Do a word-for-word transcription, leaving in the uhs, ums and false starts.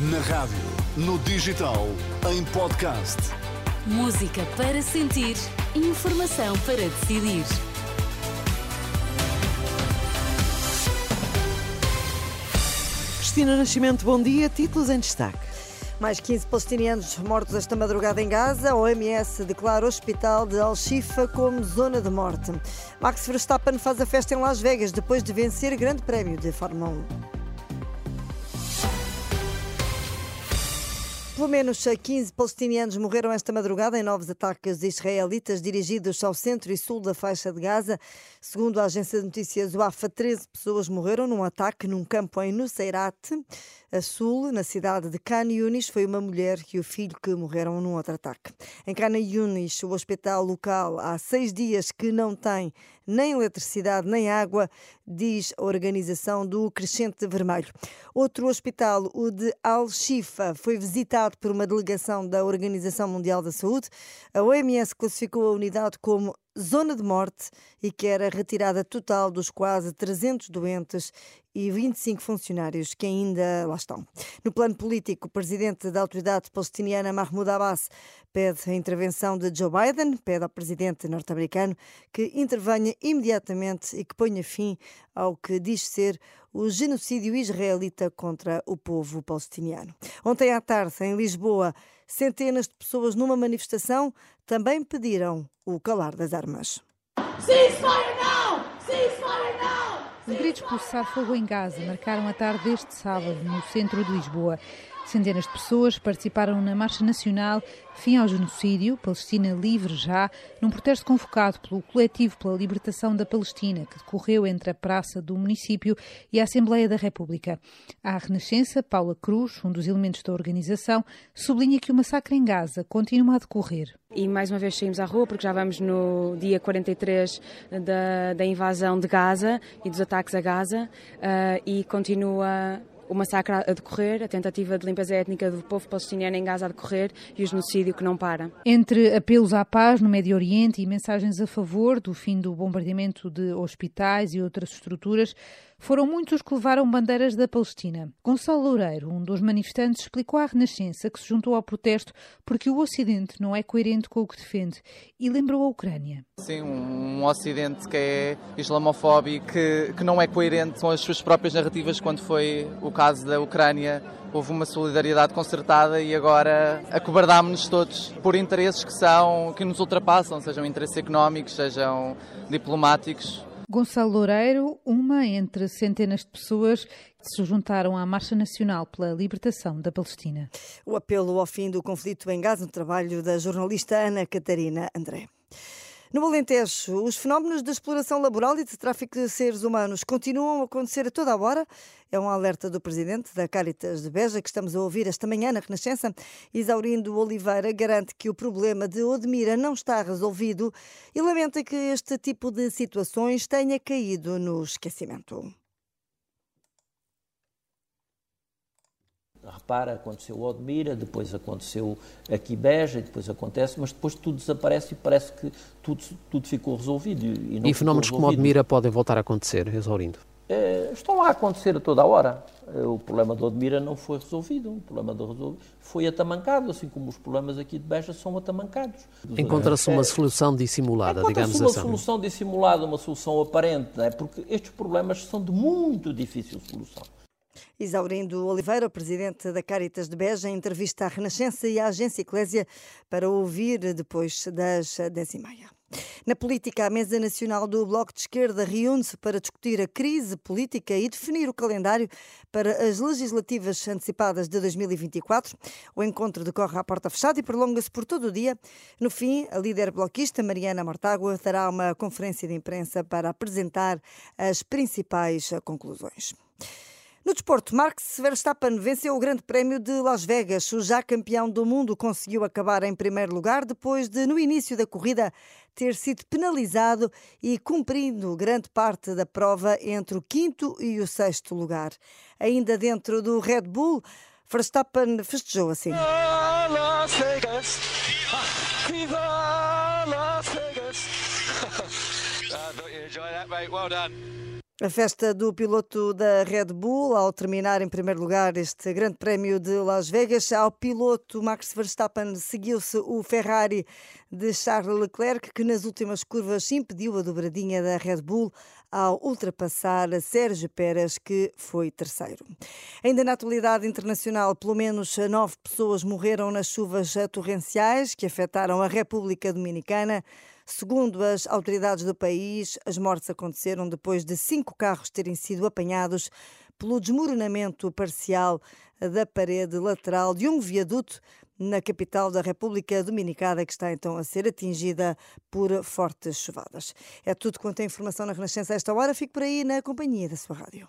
Na rádio, no digital, em podcast. Música para sentir, informação para decidir. Cristina Nascimento, bom dia. Títulos em destaque. Mais quinze palestinianos mortos esta madrugada em Gaza. A O M S declara o hospital de Al-Shifa como zona de morte. Max Verstappen faz a festa em Las Vegas depois de vencer o Grande Prémio de Fórmula um. Pelo menos quinze palestinianos morreram esta madrugada em novos ataques israelitas dirigidos ao centro e sul da faixa de Gaza. Segundo a agência de notícias U A F A, treze pessoas morreram num ataque num campo em Nuseirat, a sul, na cidade de Khan Yunis. Foi uma mulher e o filho que morreram num outro ataque. Em Khan Yunis, o hospital local há seis dias que não tem nem eletricidade nem água, diz a organização do Crescente Vermelho. Outro hospital, o de Al-Shifa, foi visitado por uma delegação da Organização Mundial da Saúde. A O M S classificou a unidade como zona de morte e que era retirada total dos quase trezentos doentes e vinte e cinco funcionários que ainda lá estão. No plano político, o presidente da autoridade palestiniana, Mahmoud Abbas, pede a intervenção de Joe Biden, pede ao presidente norte-americano que intervenha imediatamente e que ponha fim ao que diz ser o genocídio israelita contra o povo palestiniano. Ontem à tarde, em Lisboa, centenas de pessoas numa manifestação também pediram o calar das armas. Os gritos por cessar-fogo em Gaza marcaram a tarde deste sábado no centro de Lisboa. Centenas de pessoas participaram na Marcha Nacional Fim ao Genocídio Palestina Livre já, num protesto convocado pelo Coletivo pela Libertação da Palestina, que decorreu entre a Praça do Município e a Assembleia da República. À Renascença, Paula Cruz, um dos elementos da organização, sublinha que o massacre em Gaza continua a decorrer. E mais uma vez saímos à rua porque já vamos no dia quarenta e três da, da invasão de Gaza e dos ataques a Gaza uh, e continua o massacre a decorrer, a tentativa de limpeza étnica do povo palestiniano em Gaza a decorrer e o genocídio que não para. Entre apelos à paz no Médio Oriente e mensagens a favor do fim do bombardeamento de hospitais e outras estruturas, foram muitos os que levaram bandeiras da Palestina. Gonçalo Loureiro, um dos manifestantes, explicou à Renascença que se juntou ao protesto porque o Ocidente não é coerente com o que defende e lembrou a Ucrânia. Sim, um Ocidente que é islamofóbico, que, que não é coerente com as suas próprias narrativas. Quando foi o caso da Ucrânia, houve uma solidariedade concertada e agora acobardámos-nos todos por interesses que, são, que nos ultrapassam, sejam interesses económicos, sejam diplomáticos. Gonçalo Loureiro, uma entre centenas de pessoas que se juntaram à Marcha Nacional pela Libertação da Palestina. O apelo ao fim do conflito em Gaza, um trabalho da jornalista Ana Catarina André. No Alentejo, os fenómenos de exploração laboral e de tráfico de seres humanos continuam a acontecer a toda a hora. É um alerta do presidente da Cáritas de Beja, que estamos a ouvir esta manhã na Renascença. Isaurindo Oliveira garante que o problema de Odemira não está resolvido e lamenta que este tipo de situações tenha caído no esquecimento. Repara, aconteceu Odemira, depois aconteceu aqui Beja, depois acontece, mas depois tudo desaparece e parece que tudo, tudo ficou resolvido. E, não e fenómenos como Odemira podem voltar a acontecer, Isaurindo? É, estão a acontecer a toda a hora. O problema de Odemira não foi resolvido, o problema de resolvido foi atamancado, assim como os problemas aqui de Beja são atamancados. Encontra-se uma solução dissimulada, digamos assim. Encontra-se uma solução dissimulada, uma solução aparente, não é? Porque estes problemas são de muito difícil solução. Isaurindo Oliveira, presidente da Cáritas de Beja, entrevista à Renascença e à Agência Eclésia para ouvir depois das dez e meia. Na política, a Mesa Nacional do Bloco de Esquerda reúne-se para discutir a crise política e definir o calendário para as legislativas antecipadas de dois mil e vinte e quatro. O encontro decorre à porta fechada e prolonga-se por todo o dia. No fim, a líder bloquista Mariana Mortágua terá uma conferência de imprensa para apresentar as principais conclusões. No desporto, Max Verstappen venceu o Grande Prémio de Las Vegas. O já campeão do mundo conseguiu acabar em primeiro lugar depois de, no início da corrida, ter sido penalizado e cumprindo grande parte da prova entre o quinto e o sexto lugar. Ainda dentro do Red Bull, Verstappen festejou assim. A festa do piloto da Red Bull, ao terminar em primeiro lugar este grande prémio de Las Vegas, ao piloto Max Verstappen seguiu-se o Ferrari de Charles Leclerc, que nas últimas curvas impediu a dobradinha da Red Bull ao ultrapassar Sergio Pérez, que foi terceiro. Ainda na atualidade internacional, pelo menos nove pessoas morreram nas chuvas torrenciais que afetaram a República Dominicana. Segundo as autoridades do país, as mortes aconteceram depois de cinco carros terem sido apanhados pelo desmoronamento parcial da parede lateral de um viaduto na capital da República Dominicana, que está então a ser atingida por fortes chuvadas. É tudo quanto a informação na Renascença a esta hora. Fico por aí na companhia da sua rádio.